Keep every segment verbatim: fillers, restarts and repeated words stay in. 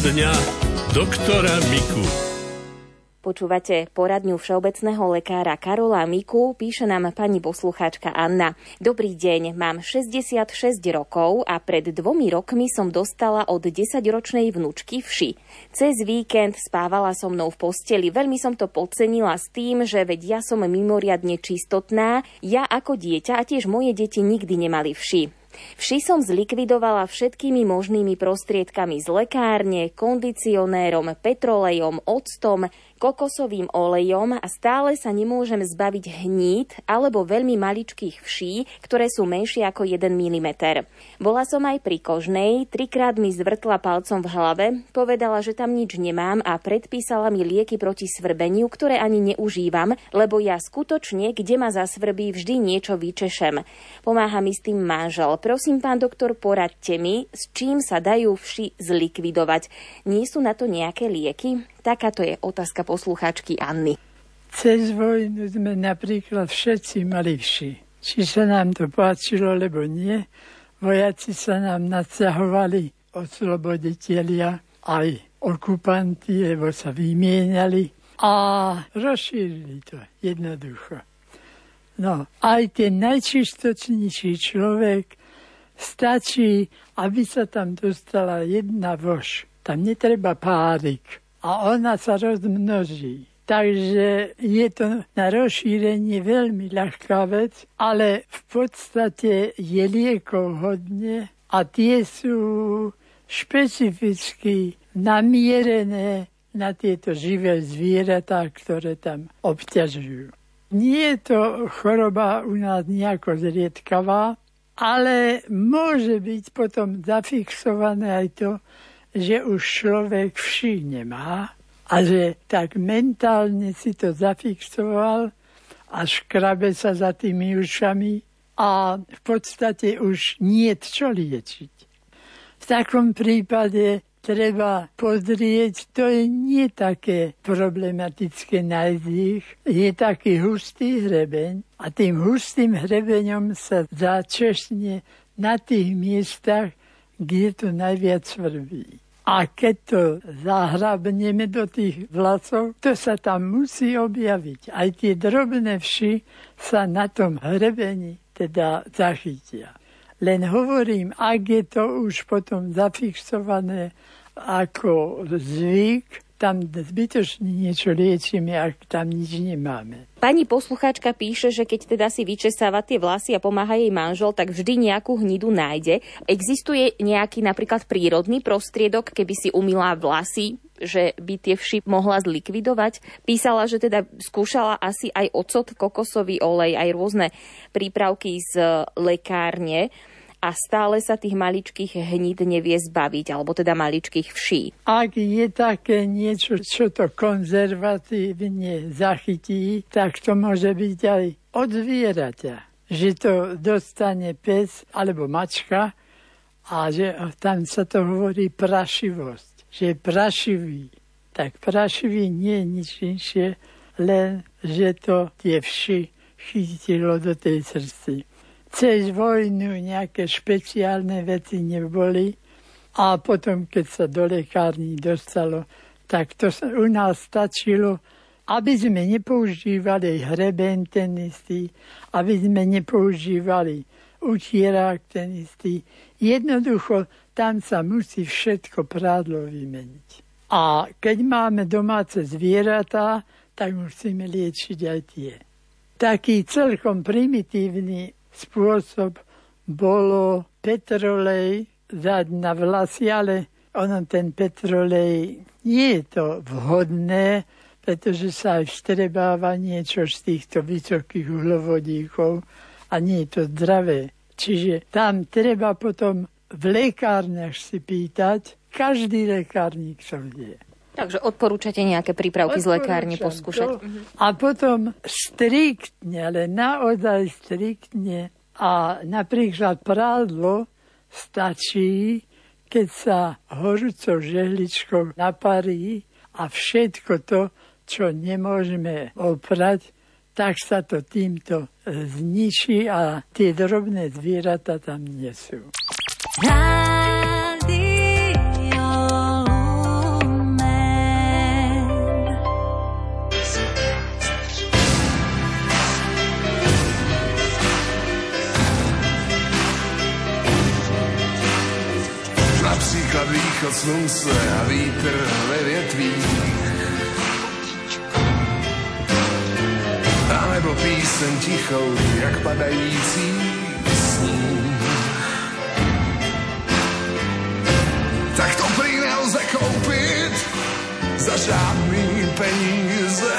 Poradňa doktora Miku. Počúvate poradňu všeobecného lekára Karola Miku, píše nám pani poslucháčka Anna. Dobrý deň, mám šesťdesiatšesť rokov a pred dvomi rokmi som dostala od desaťročnej vnúčky vši. Cez víkend spávala so mnou v posteli, veľmi som to podcenila s tým, že veď ja som mimoriadne čistotná, ja ako dieťa a tiež moje deti nikdy nemali vši. Vši som zlikvidovala všetkými možnými prostriedkami z lekárne, kondicionérom, petrolejom, octom, kokosovým olejom a stále sa nemôžem zbaviť hnít alebo veľmi maličkých vší, ktoré sú menšie ako jeden milimeter. Bola som aj pri kožnej, trikrát mi zvrtla palcom v hlave, povedala, že tam nič nemám a predpísala mi lieky proti svrbeniu, ktoré ani neužívam, lebo ja skutočne, kde ma zasvrbí, vždy niečo vyčešem. Pomáha mi s tým manžel. Prosím, pán doktor, poradte mi, s čím sa dajú vši zlikvidovať. Nie sú na to nejaké lieky? Takáto je otázka poslucháčky Anny. Cez vojnu sme napríklad všetci mali vši. Či sa nám to páčilo, lebo nie. Vojaci sa nám naťahovali, osloboditelia, aj okupanti, lebo sa vymieniali a rozšírili to jednoducho. No, aj ten najčistočnejší človek, stačí, aby sa tam dostala jedna vož. Tam netreba párik. A ona sa rozmnoží. Takže je to na rozšírenie veľmi ľahká vec, ale v podstate je liekov hodne a tie sú špecificky namierené na tieto živé zvieratá, ktoré tam obťažujú. Nie je to choroba u nás nejako zriedkavá, ale môže byť potom zafixované aj to, že už človek vši nemá a že tak mentálne si to zafixoval a škrabe sa za tými ušami a v podstate už nie je čo liečiť. V takom prípade treba pozrieť, to je nie také problematické nájsť ich. Je taký hustý hrebeň a tým hustým hrebeňom sa začešne na tých miestach, kde to najviac svrbí. A keď to zahrabneme do tých vlasov, to sa tam musí objaviť. Aj tie drobné vši sa na tom hrebení teda zachytia. Len hovorím, ak je to už potom zafixované ako zvyk, tam zbytočne niečo liečíme, ak tam nič nemáme. Pani poslucháčka píše, že keď teda si vyčesáva tie vlasy a pomáha jej manžel, tak vždy nejakú hnidu nájde. Existuje nejaký napríklad prírodný prostriedok, keby si umýla vlasy, že by tie vši mohla zlikvidovať? Písala, že teda skúšala asi aj ocot, kokosový olej, aj rôzne prípravky z lekárne. A stále sa tých maličkých hnid nevie zbaviť, alebo teda maličkých vší. Ak je také niečo, čo to konzervatívne zachytí, tak to môže byť aj od zvieraťa, že to dostane pes alebo mačka a že tam sa to hovorí prašivosť, že je prašivý. Tak prašivý nie je nič inšie, len že to tie vši chytilo do tej srsti. Cez vojnu nejaké špeciálne veci neboli a potom, keď sa do lekární dostalo, tak to sa u nás stačilo, aby sme nepoužívali hreben ten istý, aby sme nepoužívali utierák ten istý. Jednoducho, tam sa musí všetko prádlo vymeniť. A keď máme domáce zvieratá, tak musíme liečiť aj tie. Taký celkom primitívny spôsob bolo petrolej dať na vlasy, ale ono ten petrolej nie je to vhodné, pretože sa aj vstrebáva niečo z týchto vysokých uhlovodíkov a nie je to zdravé. Čiže tam treba potom v lekárniach si pýtať, každý lekárnik sa vie. Takže odporúčate nejaké prípravky Odporúčam z lekárne poskúšať. To. A potom striktne, ale naozaj striktne a napríklad prádlo stačí, keď sa horúcou žehličkou naparí a všetko to, čo nemôžeme oprať, tak sa to týmto zničí a tie drobné zvieratá tam nie sú. například východ slunce a vítr ve větvích. A nebo písem tichou, jak padající sníh. Tak to prý nelze koupit za žádný peníze,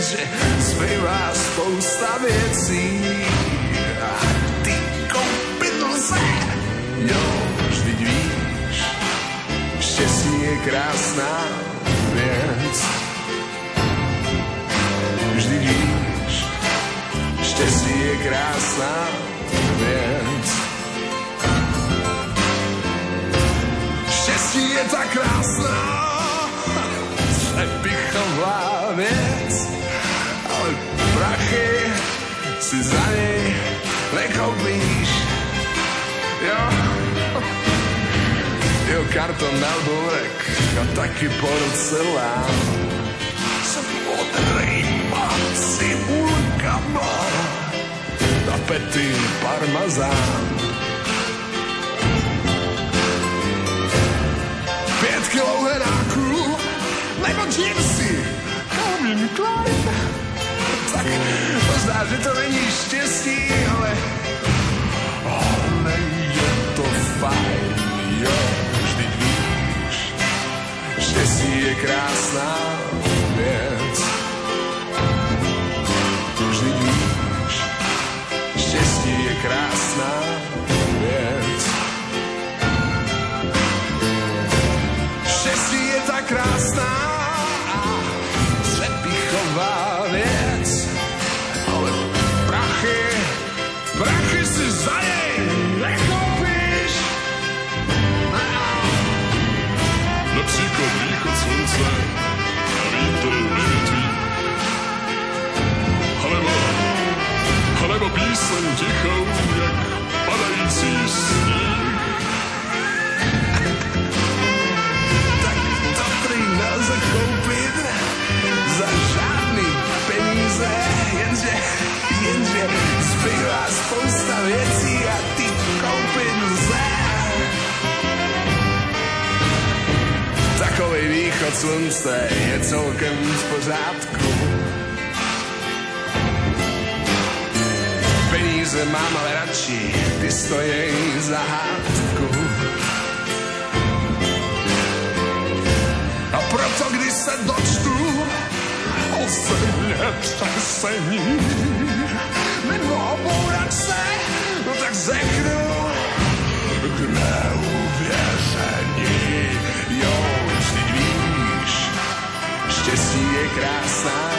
že zbývá spousta věcí. A ty koupit lze, jo, vždyť víš, štěstí je krásná věc. Vždyť víš, štěstí je krásná věc. Štěstí je tak krásná, přepichová věc, ale prachy si za něj nekoupíš. Jo, jo, karton na oborek a taky porcelán. Odrýma si úlkama tapety parmazán. Pět kilou heráků nebo džímsy Calvin Klein. Tak možná, že to není štěstí, ale ale je to fajn, jo, vždyť víš, štěstí je krásná věc. Vždyť víš, štěstí je krásná věc. Štěstí je tak krásná a přepichová věc, ale prachy, prachy si za něj nekoupíš. Například východ slunce. Alebo, alebo písem tichou, jak padající sníh. Tak to prý nelze koupit za žádný peníze, jenže, jenže zbývá spousta věcí a ty koupit lze. Takovej východ slunce je celkem v pořádku. Peníze mám, ale radši ty stojí za hádku. A proto, když se dočtu o zemětřesení nebo obouračce, no tak řeknu k neuvěření. Jo, štěstí je krásná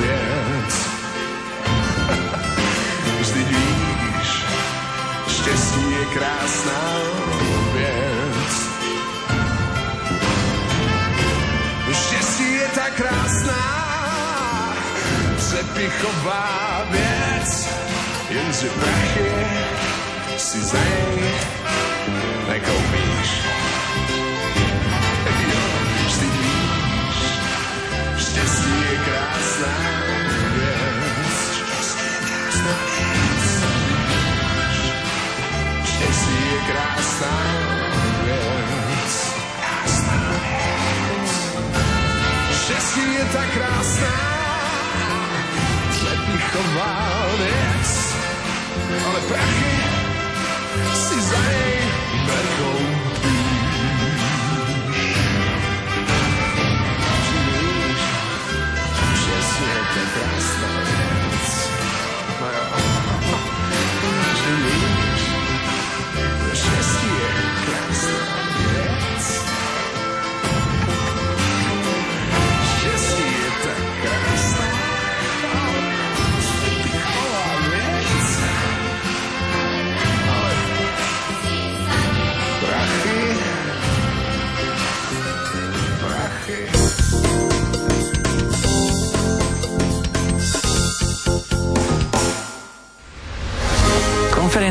věc. Vždyť víš, štěstí je krásná věc. Štěstí je tak krásná, přepichová věc, jenže prachy si za něj nekoupíš. Štěstí je krásná věc. Štěstí je krásná věc. Štěstí je krásná věc. Krásná věc. Štěstí je tak krásná, přepichová věc, ale prachy si za něj nekoupíš. Je krásná věc. Štěstí je krásná věc. Štěstí je tak krásná věc. Ale prachy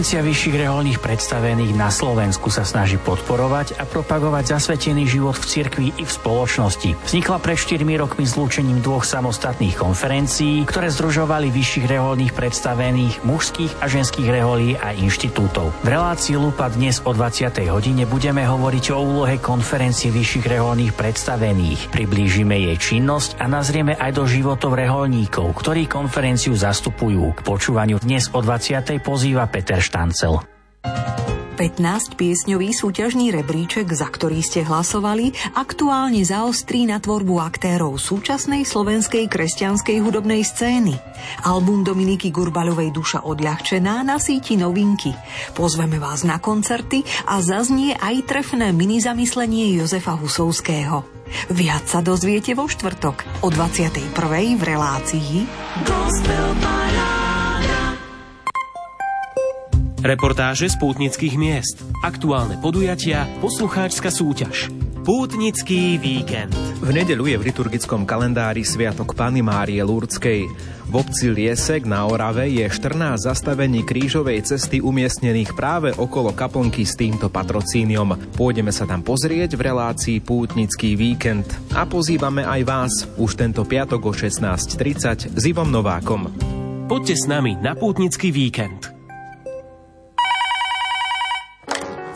Konferencia vyšších reholných predstavených na Slovensku sa snaží podporovať a propagovať zasvetený život v cirkvi i v spoločnosti. Vznikla pred štyrmi rokmi zlúčením dvoch samostatných konferencií, ktoré združovali vyšších reholných predstavených mužských a ženských reholí a inštitútov. V relácii Lupa dnes o dvadsiatej hodine budeme hovoriť o úlohe konferencie vyšších reholných predstavených. Priblížime jej činnosť a nazrieme aj do životov reholníkov, ktorí konferenciu zastupujú. K počúvaniu dnes o dvadsiatej pozýva Peter Štancel. pätnásťpiesňový súťažný rebríček, za ktorý ste hlasovali, aktuálne zaostrí na tvorbu aktérov súčasnej slovenskej kresťanskej hudobnej scény. Album Dominiky Gurbaľovej Duša odľahčená nasíti novinky. Pozveme vás na koncerty a zaznie aj trefné minizamyslenie Jozefa Husovského. Viac sa dozviete vo štvrtok o dvadsiatej prvej v relácii Gospel Parade. Reportáže z pútnických miest, aktuálne podujatia, poslucháčska súťaž. Pútnický víkend. V nedeľu je v liturgickom kalendári sviatok Panny Márie Lúrdskej. V obci Liesek na Orave je štrnásť zastavení krížovej cesty umiestnených práve okolo kaplnky s týmto patrocíniom. Pôjdeme sa tam pozrieť v relácii Pútnický víkend. A pozývame aj vás už tento piatok o šestnásť tridsať s Ivom Novákom. Poďte s nami na Pútnický víkend.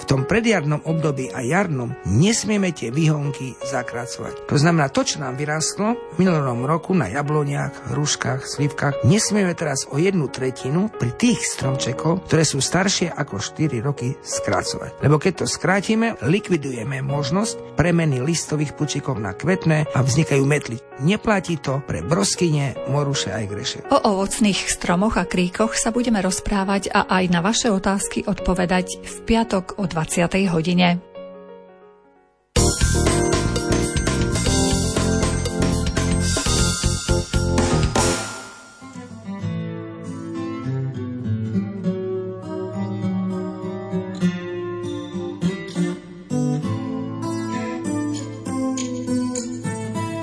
V tom predjarnom období a jarnom nesmieme tie výhonky zakracovať. To znamená, to, čo nám vyrastlo v minulom roku na jabloniach, hruškách, slivkách, nesmieme teraz o jednu tretinu pri tých stromčekov, ktoré sú staršie ako štyri roky, skracovať. Lebo keď to skrátime, likvidujeme možnosť premeny listových pučikov na kvetné a vznikajú metly. Neplatí to pre broskyne, moruše aj greše. O ovocných stromoch a kríkoch sa budeme rozprávať a aj na vaše otázky odpovedať v piatok od dvadsiatej hodine.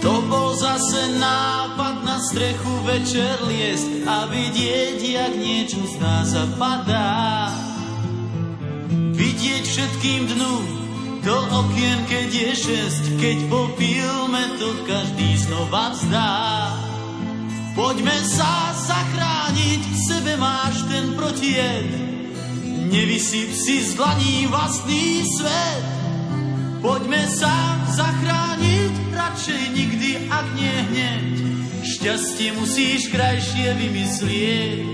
To bol zase nápad na strechu večer liest a vidieť, jak niečo z nás zapadá. Vidieť všetkým dnu do okien, keď je šesť, keď popílme to každý znova vzdá. Poďme sa zachrániť, v sebe máš ten protijed, nevysyp si z dlaní vlastný svet. Poďme sa zachrániť, radšej nikdy, ak nie hneď, šťastie musíš krajšie vymyslieť.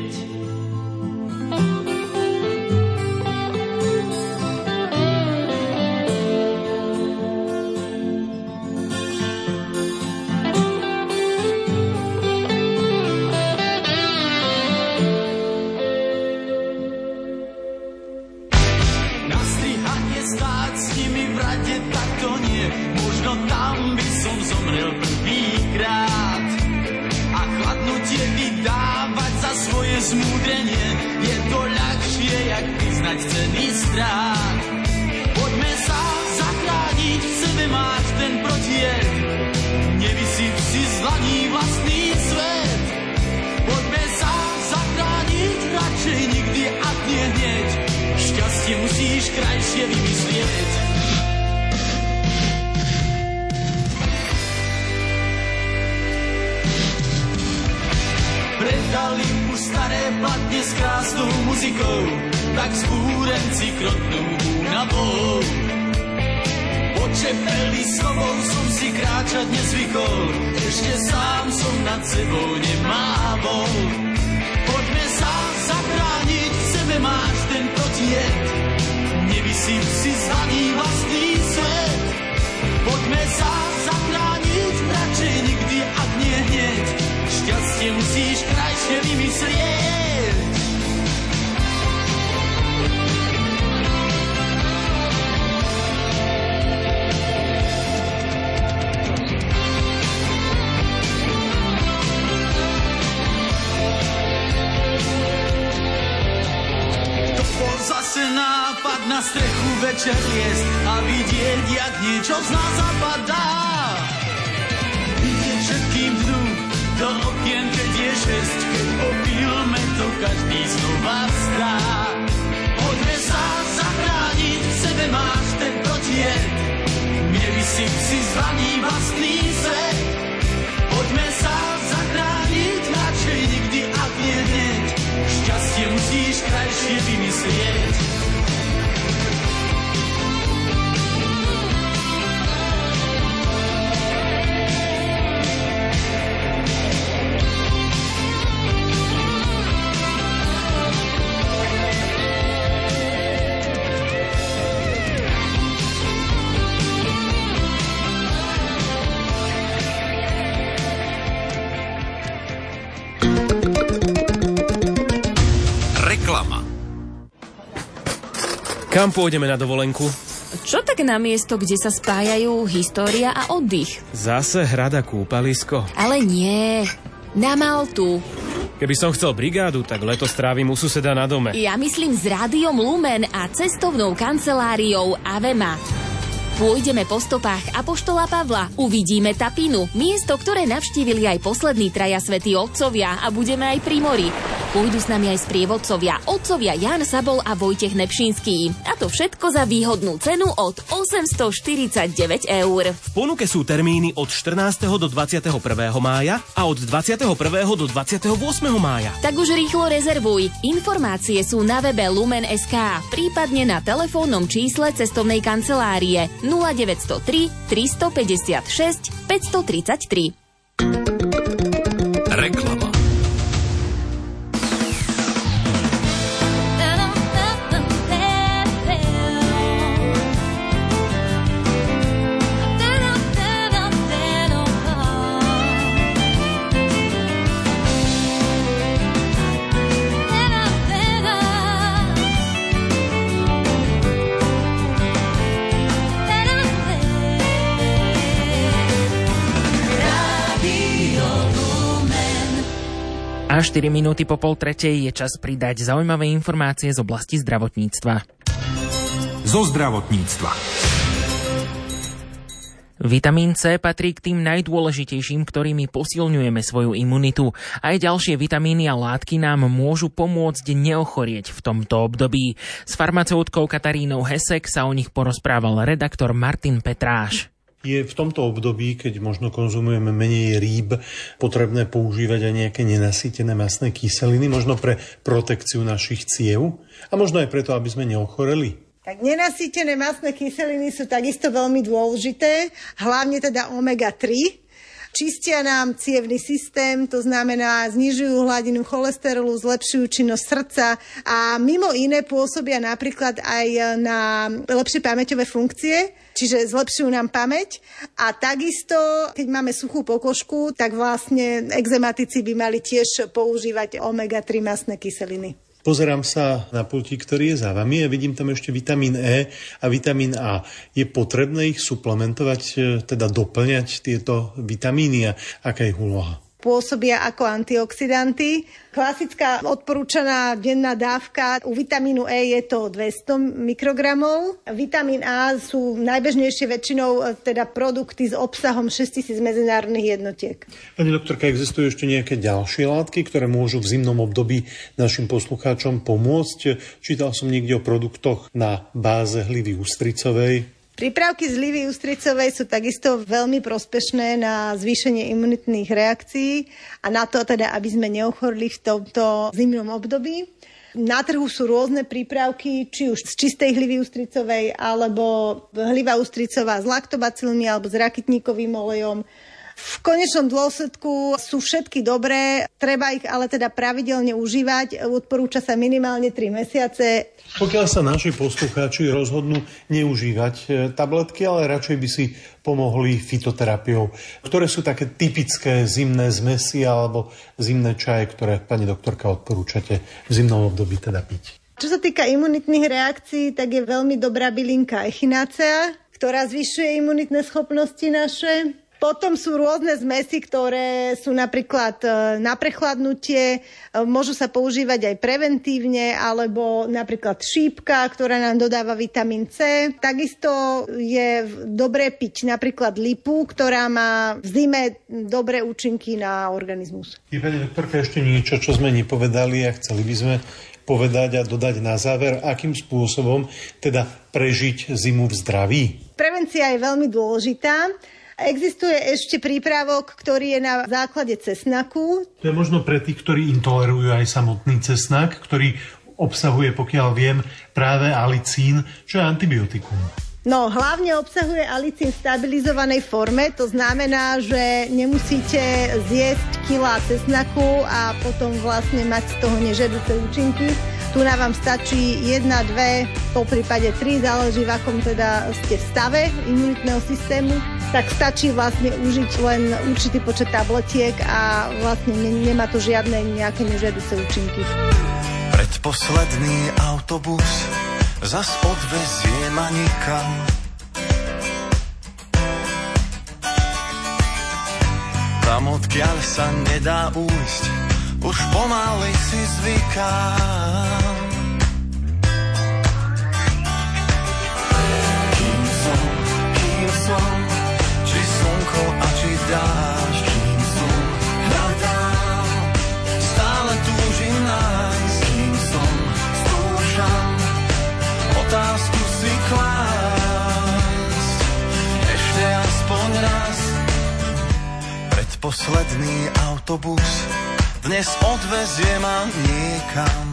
Keď je šesť, keď opilme to každý znova vzdá. si psi zvaní vlastný svet. Pojďme sa zachránit, radšej nikdy a nie hneď. Šťastie musíš krajšie vymyslieť. Kam pôjdeme na dovolenku? Čo tak na miesto, kde sa spájajú história a oddych? Zase hrada kúpalisko. Ale nie, na Maltu. Keby som chcel brigádu, tak leto strávim u suseda na dome. Ja myslím s rádiom Lumen a cestovnou kanceláriou Avema. Pôjdeme po stopách apoštola Pavla, uvidíme Tapinu, miesto, ktoré navštívili aj poslední traja svätí otcovia, a budeme aj pri mori. Pôjdu s nami aj sprievodcovia, otcovia Ján Sabol a Vojtech Nepšinský. A to všetko za výhodnú cenu od osemstoštyridsaťdeväť eur. V ponuke sú termíny od štrnásteho do dvadsiateho prvého mája a od dvadsiateho prvého do dvadsiateho ôsmeho mája. Tak už rýchlo rezervuj. Informácie sú na webe lumen bodka es ká, prípadne na telefónnom čísle cestovnej kancelárie nula deväť nula tri, tri päť šesť, päť tri tri. Reklama. A štyri minúty po pol tretej je čas pridať zaujímavé informácie z oblasti zdravotníctva. Zo zdravotníctva. Vitamín C patrí k tým najdôležitejším, ktorými posilňujeme svoju imunitu. Aj ďalšie vitamíny a látky nám môžu pomôcť neochorieť v tomto období. S farmaceutkou Katarínou Hesek sa o nich porozprával redaktor Martin Petráš. Je v tomto období, keď možno konzumujeme menej rýb, potrebné používať aj nejaké nenasýtené masné kyseliny, možno pre protekciu našich ciev a možno aj preto, aby sme neochoreli. Tak nenasýtené masné kyseliny sú takisto veľmi dôležité, hlavne teda omega tri. Čistia nám cievny systém, to znamená znižujú hladinu cholesterolu, zlepšujú činnosť srdca a mimo iné pôsobia napríklad aj na lepšie pamäťové funkcie, čiže zlepšujú nám pamäť. A takisto, keď máme suchú pokožku, tak vlastne exematici by mali tiež používať omega tri mastné kyseliny. Pozerám sa na pultík, ktorý je za vami, a vidím tam ešte vitamín E a vitamín A. Je potrebné ich suplementovať, teda doplňať tieto vitamíny, a aká je úloha? Pôsobia ako antioxidanty. Klasická odporúčaná denná dávka u vitamínu E je to dvesto mikrogramov. Vitamín A sú najbežnejšie väčšinou teda produkty s obsahom šesťtisíc medzinárodných jednotiek. Pani doktorka, existujú ešte nejaké ďalšie látky, ktoré môžu v zimnom období našim poslucháčom pomôcť? Čítal som niekde o produktoch na báze hlivy ústricovej. Prípravky z hlivy ústricovej sú takisto veľmi prospešné na zvýšenie imunitných reakcií a na to teda, aby sme neochorli v tomto zimnom období. Na trhu sú rôzne prípravky, či už z čistej hlivy ústricovej, alebo hliva ústricová s laktobacilmi alebo s rakitníkovým olejom. V konečnom dôsledku sú všetky dobré, treba ich ale teda pravidelne užívať, odporúča sa minimálne tri mesiace. Pokiaľ sa naši poslucháči rozhodnú neužívať tabletky, ale radšej by si pomohli fitoterapiou, ktoré sú také typické zimné zmesi alebo zimné čaje, ktoré, pani doktorka, odporúčate v zimnom období teda piť? Čo sa týka imunitných reakcií, tak je veľmi dobrá bylinka echinacea, ktorá zvyšuje imunitné schopnosti naše. Potom sú rôzne zmesi, ktoré sú napríklad na prechladnutie, môžu sa používať aj preventívne, alebo napríklad šípka, ktorá nám dodáva vitamín C. Takisto je dobré piť napríklad lipu, ktorá má v zime dobré účinky na organizmus. Je, pani doktorka, ešte niečo, čo sme nepovedali a chceli by sme povedať a dodať na záver, akým spôsobom teda prežiť zimu v zdraví? Prevencia je veľmi dôležitá. Existuje ešte prípravok, ktorý je na základe cesnaku. To je možno pre tých, ktorí intolerujú aj samotný cesnak, ktorý obsahuje, pokiaľ viem, práve alicín, čo je antibiotikum. No, hlavne obsahuje alicín v stabilizovanej forme, to znamená, že nemusíte zjesť kilá cesnaku a potom vlastne mať z toho nežiaduce účinky. Tu na vám stačí jedna, dve, poprípade tri, záleží v akom teda ste v stave imunitného systému. Tak stačí vlastne užiť len určitý počet tabletiek a vlastne nemá to žiadne nejaké nežiaduce účinky. Predposledný autobus zas odvezie ma nikam. Tam odkiaľ sa nedá újsť, už pomaly si zvykám. Kým som, kým som, či slnko a či dážď, kým som, hľadám, stále túžim nájsť. Kým som, skúšam, otázku si klásť, ešte aspoň raz. Posledný autobus dnes odvezie ma niekam.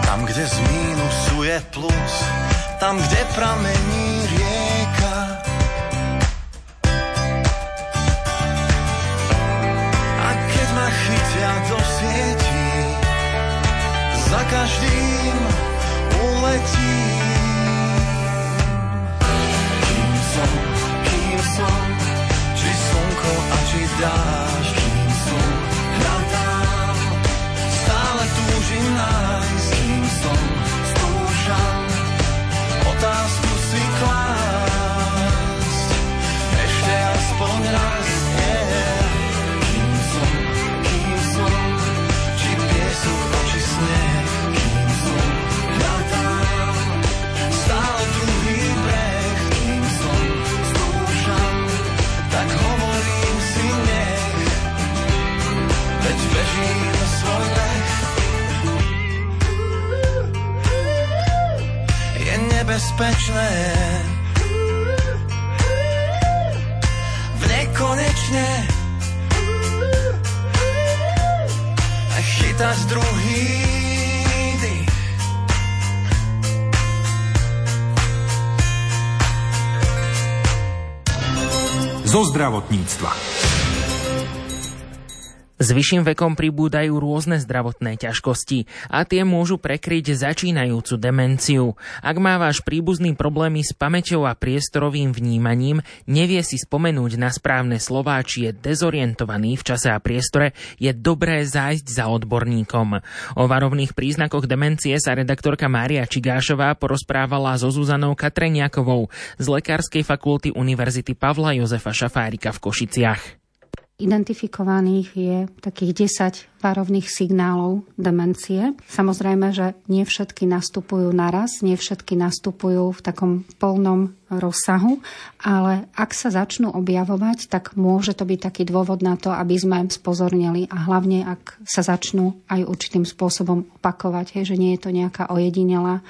Tam, kde z mínusu je plus, tam, kde pramení rieka. A keď ma chytia do sieti, za každým uletí. Kým som, či slnko a či dážď, kým som, hľadám, stále túžim nájsť. Kým som, skúšam, otázku si klásť, ešte aspoň raz, yeah. Kým som, kým som, či piesok a či sneh, kým som, hľadám, stále druhý breh. Bežím svoj lech. Je nebezpečné v nekonečne chytať druhý dých. Zo zdravotníctva. S vyšším vekom pribúdajú rôzne zdravotné ťažkosti a tie môžu prekryť začínajúcu demenciu. Ak má váš príbuzný problémy s pamäťou a priestorovým vnímaním, nevie si spomenúť na správne slová, či je dezorientovaný v čase a priestore, je dobré zájsť za odborníkom. O varovných príznakoch demencie sa redaktorka Mária Čigášová porozprávala so Zuzanou Katreniakovou z Lekárskej fakulty Univerzity Pavla Jozefa Šafárika v Košiciach. Identifikovaných je takých desať varovných signálov demencie. Samozrejme, že nie všetky nastupujú naraz, nie všetky nastupujú v takom plnom rozsahu, ale ak sa začnú objavovať, tak môže to byť taký dôvod na to, aby sme spozornili a hlavne, ak sa začnú aj určitým spôsobom opakovať, hej, že nie je to nejaká ojedinelá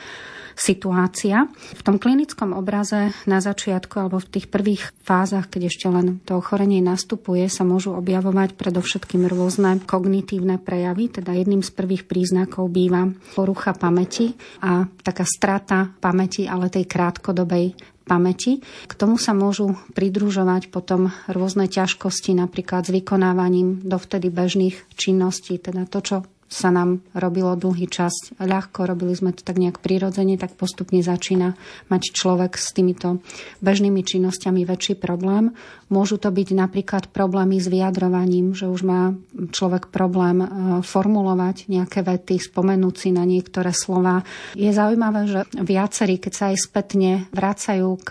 situácia. V tom klinickom obraze na začiatku alebo v tých prvých fázach, keď ešte len to ochorenie nastupuje, sa môžu objavovať predovšetkým rôzne kognitívne prejavy, teda jedným z prvých príznakov býva porucha pamäti a taká strata pamäti, ale tej krátkodobej pamäti. K tomu sa môžu pridružovať potom rôzne ťažkosti, napríklad s vykonávaním dovtedy bežných činností, teda to, čo sa nám robilo dlhý čas ľahko, robili sme to tak nejak prirodzene, tak postupne začína mať človek s týmito bežnými činnosťami väčší problém. Môžu to byť napríklad problémy s vyjadrovaním, že už má človek problém formulovať nejaké vety, spomenúť si na niektoré slova. Je zaujímavé, že viacerí, keď sa aj spätne vracajú k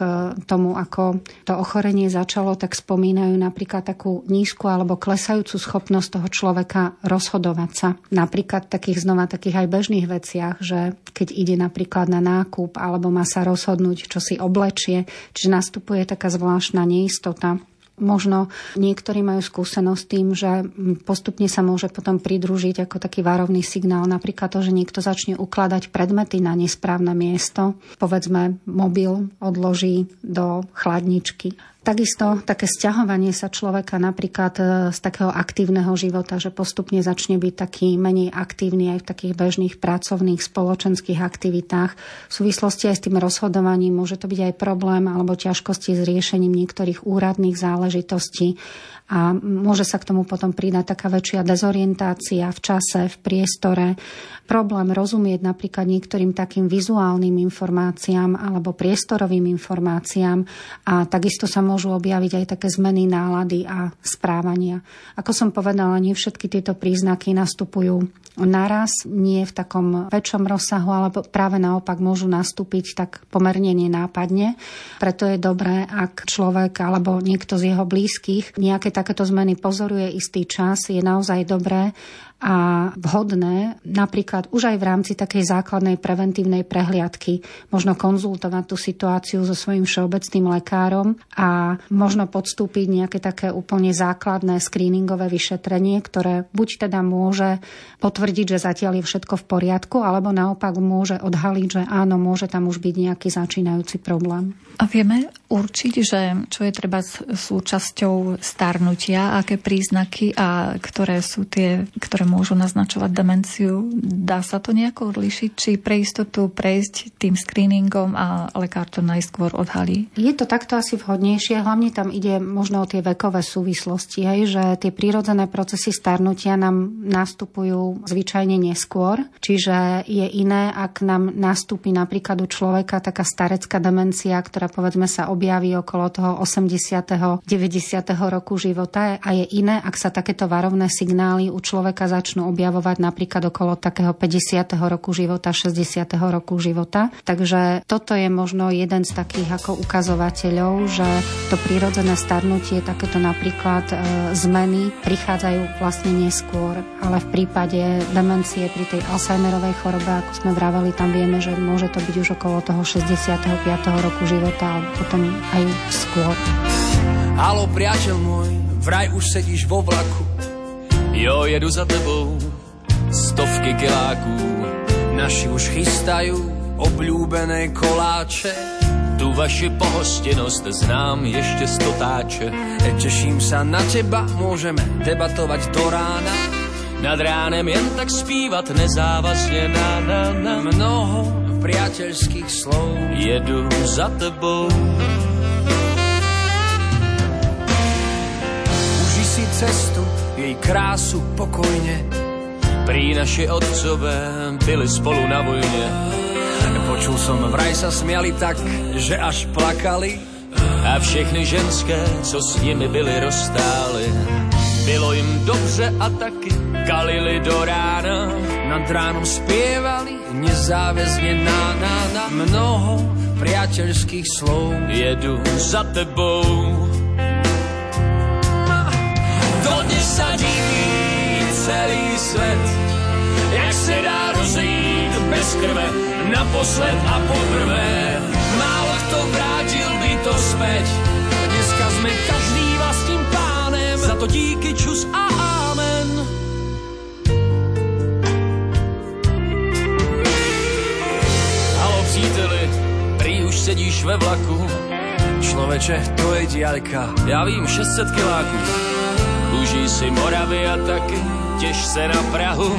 tomu, ako to ochorenie začalo, tak spomínajú napríklad takú nízku alebo klesajúcu schopnosť toho človeka rozhodovať sa na napríklad takých znova takých aj bežných veciach, že keď ide napríklad na nákup alebo má sa rozhodnúť, čo si oblečie, čiže nastupuje taká zvláštna neistota. Možno niektorí majú skúsenosť s tým, že postupne sa môže potom pridružiť ako taký varovný signál. Napríklad to, že niekto začne ukladať predmety na nesprávne miesto. Povedzme, mobil odloží do chladničky. Takisto také sťahovanie sa človeka napríklad z takého aktívneho života, že postupne začne byť taký menej aktívny aj v takých bežných pracovných, spoločenských aktivitách. V súvislosti aj s tým rozhodovaním môže to byť aj problém alebo ťažkosti s riešením niektorých úradných záležitostí. A môže sa k tomu potom pridať taká väčšia dezorientácia v čase, v priestore. Problém rozumieť napríklad niektorým takým vizuálnym informáciám alebo priestorovým informáciám a takisto sa môžu objaviť aj také zmeny nálady a správania. Ako som povedala, nie všetky tieto príznaky nastupujú naraz, nie v takom väčšom rozsahu, alebo práve naopak môžu nastúpiť tak pomerne nenápadne. Preto je dobré, ak človek alebo niekto z jeho blízkych nejaké takéto zmeny pozoruje istý čas, je naozaj dobré a vhodné napríklad už aj v rámci takej základnej preventívnej prehliadky možno konzultovať tú situáciu so svojím všeobecným lekárom a možno podstúpiť nejaké také úplne základné screeningové vyšetrenie, ktoré buď teda môže potvrdiť, že zatiaľ je všetko v poriadku, alebo naopak môže odhaliť, že áno, môže tam už byť nejaký začínajúci problém. A vieme určiť, že čo je treba súčasťou starnutia, aké príznaky a ktoré sú tie, ktoré môžu naznačovať demenciu. Dá sa to nejako odlišiť? Či pre istotu prejsť tým screeningom a lekár to najskôr odhalí? Je to takto asi vhodnejšie. Hlavne tam ide možno o tie vekové súvislosti, hej, že tie prírodzené procesy starnutia nám nastupujú zvyčajne neskôr. Čiže je iné, ak nám nastúpi napríklad u človeka taká starecká demencia, ktorá povedzme sa objaví okolo toho osemdesiateho deväťdesiateho roku života a je iné, ak sa takéto varovné signály u človeka začnú objavovať napríklad okolo takého päťdesiateho roku života, šesťdesiateho roku života. Takže toto je možno jeden z takých ako ukazovateľov, že to prírodzené starnutie, takéto napríklad e, zmeny prichádzajú vlastne neskôr, ale v prípade demencie pri tej Alzheimerovej chorobe, ako sme vraveli, tam vieme, že môže to byť už okolo toho šesťdesiateho piateho roku života, alebo potom aj skôr. Haló, priateľ môj, vraj už sedíš vo vlaku. Jo, jedu za tebou, stovky kiláků. Naši už chystajú obľúbené koláče. Tu vaši pohostinnosť znám ešte z totáče. Teším sa na teba, môžeme debatovať do rána. Nad ránem jen tak spívať nezávazne na, na, na mnoho priateľských slov. Jedu za tebou. Uži si cestu, jej krásu pokojne. Prý naši otcové byli spolu na vojne. Počul som, vraj sa smiali tak, že až plakali a všechny ženské, co s nimi byly, rozstály. Bylo jim dobře a taky kalili do rána. Nad ránom spievali nezáväzne na, na, na mnoho priateľských slov. Jedu za tebou. Dodnes sa diví celý svet, jak se dá rozejít bez krve. Naposled a poprvé, málo kto vrátil by to späť. Dneska sme každý vlastným pánem, za to díky, čus a amen. Haló, příteli, prý už sedíš ve vlaku. Človeče, to je diaľka, ja vím, šesťset kiláků. Užij si Moravy a taky tiež se na Prahu.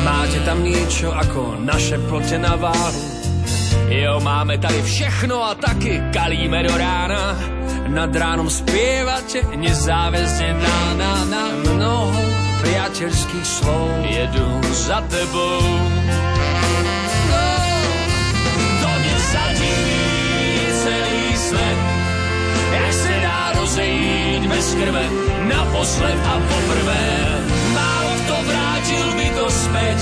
Máte tam niečo ako naše plote na váhu. Jo, máme tady všechno a taky kalíme do rána. Nad ránom spievate nezáväzne na, na, na mnoho priateľských slov. Jedu za tebou. No, to dnes sa diví celý svet, jak se dá rozejít bez krve, naposled a poprvé. Vrátil by to späť.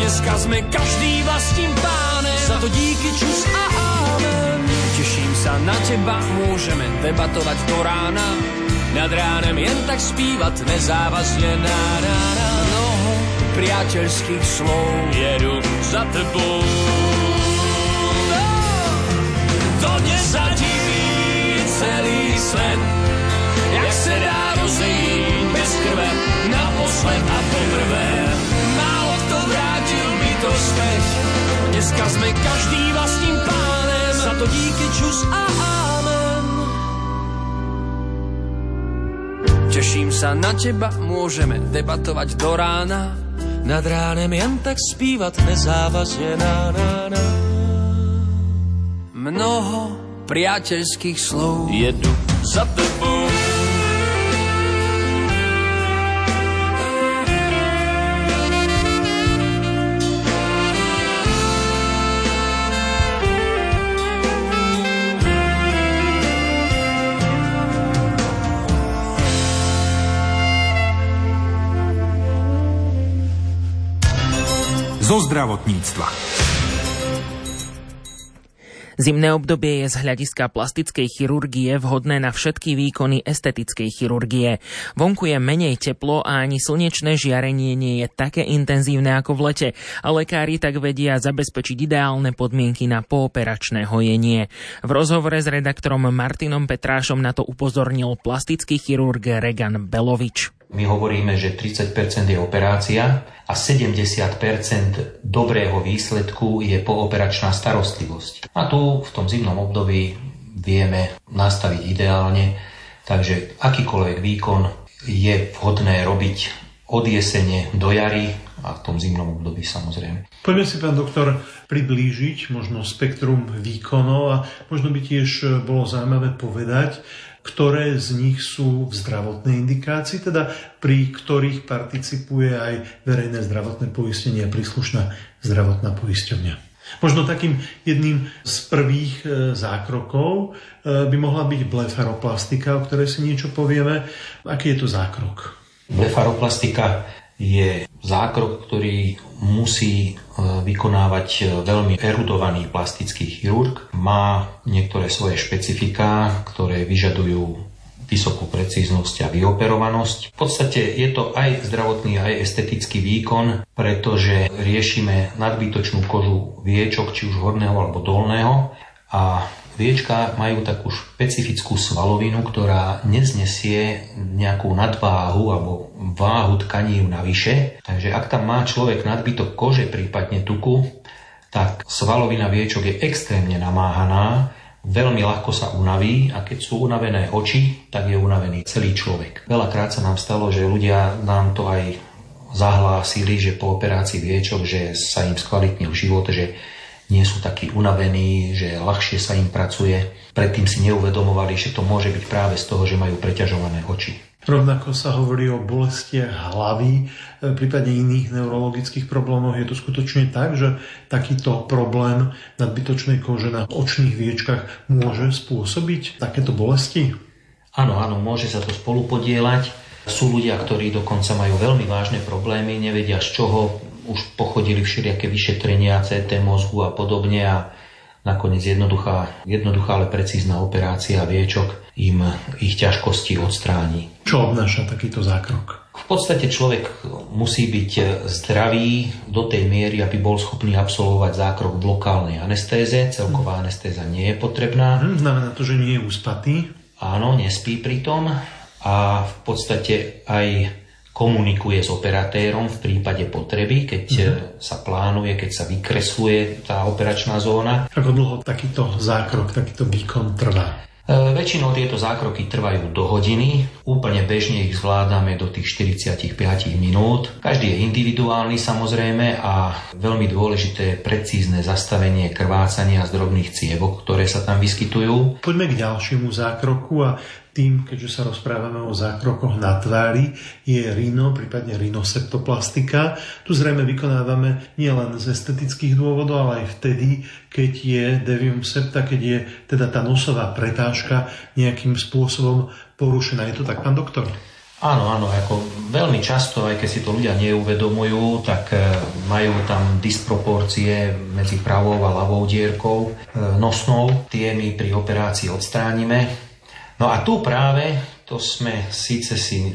Dneska sme každý vlastným pánem, za to díky, čus a amen. Teším sa na teba, môžeme debatovať do rána. Nad ránem jen tak spívať nezávazne na rána mnoho priateľských slov. Jedu za tebou. To dnes zadiví celý svet, jak naposled a poprvé. Málo kto vrátil mi to späť. Dneska sme každý vlastným pánem. Za to díky, čus a amen. Teším sa na teba, môžeme debatovať do rána. Nad ránem jen tak spívať nezávazne na rána. Mnoho priateľských slov jedu za tebou. Zo zdravotníctva. Zimné obdobie je z hľadiska plastickej chirurgie vhodné na všetky výkony estetickej chirurgie. Vonku je menej teplo a ani slnečné žiarenie nie je také intenzívne ako v lete a lekári tak vedia zabezpečiť ideálne podmienky na pooperačné hojenie. V rozhovore s redaktorom Martinom Petrášom na to upozornil plastický chirurg Regan Belovič. My hovoríme, že tridsať percent je operácia a sedemdesiat percent dobrého výsledku je pooperačná starostlivosť. A tu v tom zimnom období vieme nastaviť ideálne, takže akýkoľvek výkon je vhodné robiť od jesene do jary a v tom zimnom období samozrejme. Poďme si, pán doktor, priblížiť možno spektrum výkonov a možno by tiež bolo zaujímavé povedať, ktoré z nich sú v zdravotnej indikácii, teda pri ktorých participuje aj verejné zdravotné poistenie a príslušná zdravotná poisťovňa. Možno takým jedným z prvých zákrokov by mohla byť blefaroplastika, o ktorej si niečo povieme. Aký je to zákrok? Blefaroplastika je zákrok, ktorý musí vykonávať veľmi erudovaný plastický chirurg. Má niektoré svoje špecifiká, ktoré vyžadujú vysokú precíznosť a vyoperovanosť. V podstate je to aj zdravotný, aj estetický výkon, pretože riešime nadbytočnú kožu viečok, či už horného alebo dolného. A viečka majú takú špecifickú svalovinu, ktorá neznesie nejakú nadváhu alebo váhu tkaní navyše. Takže ak tam má človek nadbytok kože, prípadne tuku, tak svalovina viečok je extrémne namáhaná, veľmi ľahko sa unaví a keď sú unavené oči, tak je unavený celý človek. Veľakrát sa nám stalo, že ľudia nám to aj zahlásili, že po operácii viečok, že sa im skvalitnil život, že nie sú takí unavení, že ľahšie sa im pracuje. Predtým si neuvedomovali, že to môže byť práve z toho, že majú preťažované oči. Rovnako sa hovorí o bolestiach hlavy, prípadne iných neurologických problémoch. Je to skutočne tak, že takýto problém nadbytočnej kože na očných viečkach môže spôsobiť takéto bolesti? Áno, áno, môže sa to spolupodieľať. Sú ľudia, ktorí dokonca majú veľmi vážne problémy, nevedia z čoho, už pochodili všelijaké vyšetrenia cé té mozgu a podobne a nakoniec jednoduchá, jednoduchá ale precízna operácia viečok im ich ťažkosti odstráni. Čo obnáša takýto zákrok? V podstate človek musí byť zdravý do tej miery, aby bol schopný absolvovať zákrok v lokálnej anestéze. Celková anestéza nie je potrebná. Znamená to, že nie je uspatý? Áno, nespí pritom a v podstate aj komunikuje s operatérom v prípade potreby, keď mm. sa plánuje, keď sa vykresluje tá operačná zóna. Ako dlho takýto zákrok, takýto výkon trvá? E, väčšinou tieto zákroky trvajú do hodiny. Úplne bežne ich zvládame do tých štyridsaťpäť minút. Každý je individuálny samozrejme a veľmi dôležité je precízne zastavenie krvácania z drobných cievok, ktoré sa tam vyskytujú. Poďme k ďalšiemu zákroku a tým, keďže sa rozprávame o zákrokoch na tvári, je rino, prípadne rinoseptoplastika. Tu zrejme vykonávame nielen z estetických dôvodov, ale aj vtedy, keď je devium septa, keď je teda tá nosová pretážka nejakým spôsobom porušená. Je to tak, pán doktor? Áno, áno, ako veľmi často, aj keď si to ľudia neuvedomujú, tak majú tam disproporcie medzi pravou a ľavou dierkou nosnou. Tie my pri operácii odstránime. No a tu práve, to sme síce si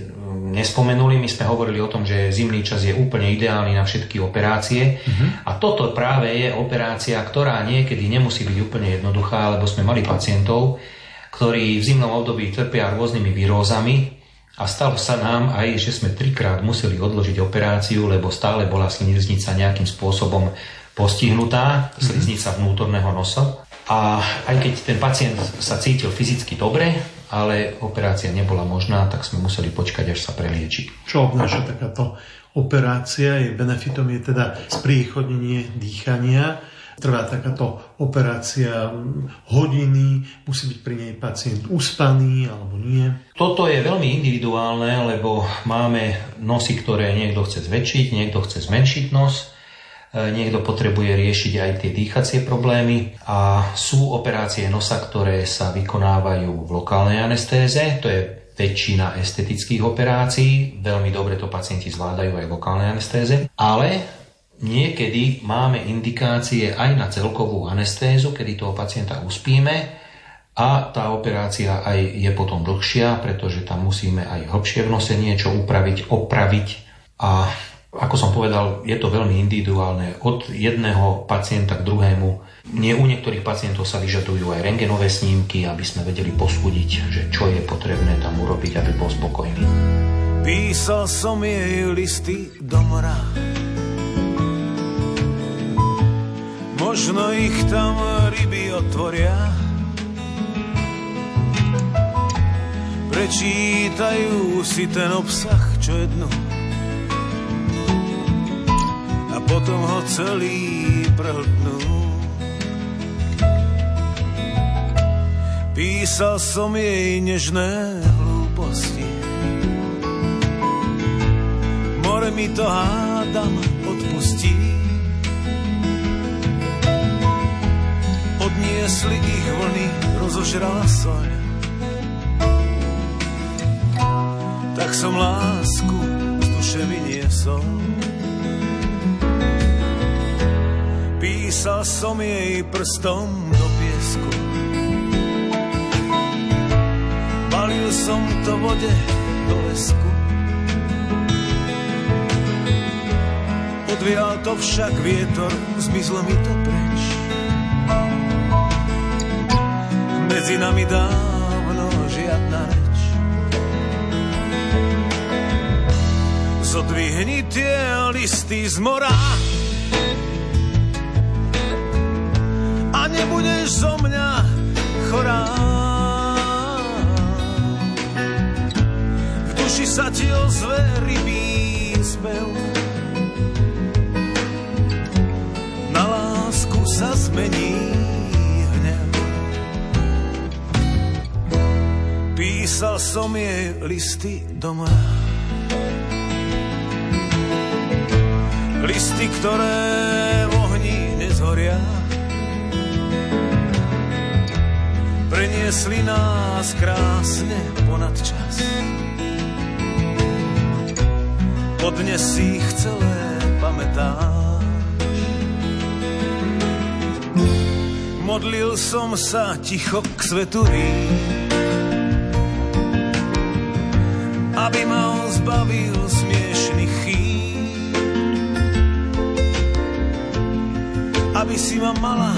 nespomenuli, my sme hovorili o tom, že zimný čas je úplne ideálny na všetky operácie. Mm-hmm. A toto práve je operácia, ktorá niekedy nemusí byť úplne jednoduchá, lebo sme mali pacientov, ktorí v zimnom období trpia rôznymi virózami A stalo sa nám aj, že sme trikrát museli odložiť operáciu, lebo stále bola sliznica nejakým spôsobom postihnutá, sliznica vnútorného nosa. A aj keď ten pacient sa cítil fyzicky dobre, ale operácia nebola možná, tak sme museli počkať, až sa prelieči. Čo obnáša takáto operácia? Jej benefitom je teda spríchodnenie dýchania. Trvá takáto operácia hodiny, musí byť pri nej pacient uspaný alebo nie? Toto je veľmi individuálne, lebo máme nosy, ktoré niekto chce zväčšiť, niekto chce zmenšiť nos, niekto potrebuje riešiť aj tie dýchacie problémy a sú operácie nosa, ktoré sa vykonávajú v lokálnej anestéze, to je väčšina estetických operácií, veľmi dobre to pacienti zvládajú aj v lokálnej anestéze, ale niekedy máme indikácie aj na celkovú anestézu, kedy toho pacienta uspíme a tá operácia aj je potom dlhšia, pretože tam musíme aj hlbšie v nose niečo upraviť, opraviť. A ako som povedal, je to veľmi individuálne. Od jedného pacienta k druhému. Nie, u niektorých pacientov sa vyžadujú aj rentgenové snímky, aby sme vedeli posúdiť, že čo je potrebné tam urobiť, aby bol spokojný. Písal som jej listy do mora. Možno ich tam ryby otvoria, prečítajú si ten obsah, čo je dnu, a potom ho celý prehltnú. Písal som jej nežné hlúposti, more mi to hádam odpustí. Odniesli ich vlny, rozožrala soň. Tak som lásku z duše vyniesol. Písal som jej prstom do piesku. Balil som to vode do lesku. Odvial to však vietor, zmizlo mi to preč. Medzi nami dávno žiadna reč. Zodvihni tie listy z mora a nebudeš zo mňa chorá. V duši sa ti ozve rybí spev, na lásku sa zmení. Písal som jej listy doma, listy, ktoré v ohni nezhoria. Preniesli nás krásne ponad čas. Odnes si ich celé pamätáš. Modlil som sa ticho k sveturí, aby ma on zbavil smiešných chýb, aby si ma mala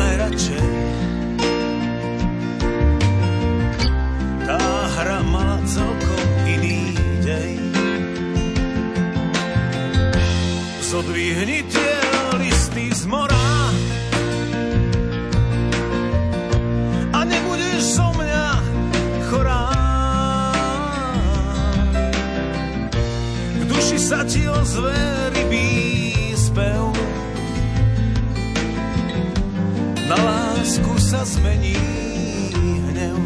najradšej. Tá hra mala celkom iný dej. Zodvihni tie listy z mora a nebudeš zo mňa chorá. Sa ti ozve rybí spev, na lásku sa zmení hnev.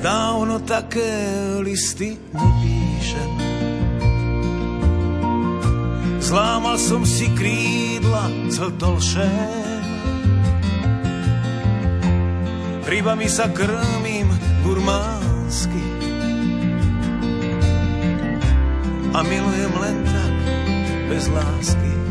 Dávno také listy nepíšem. Zlámal som si krídla zhltol šém. Rybami sa krmím gurmánsky a milujem len tak, bez lásky.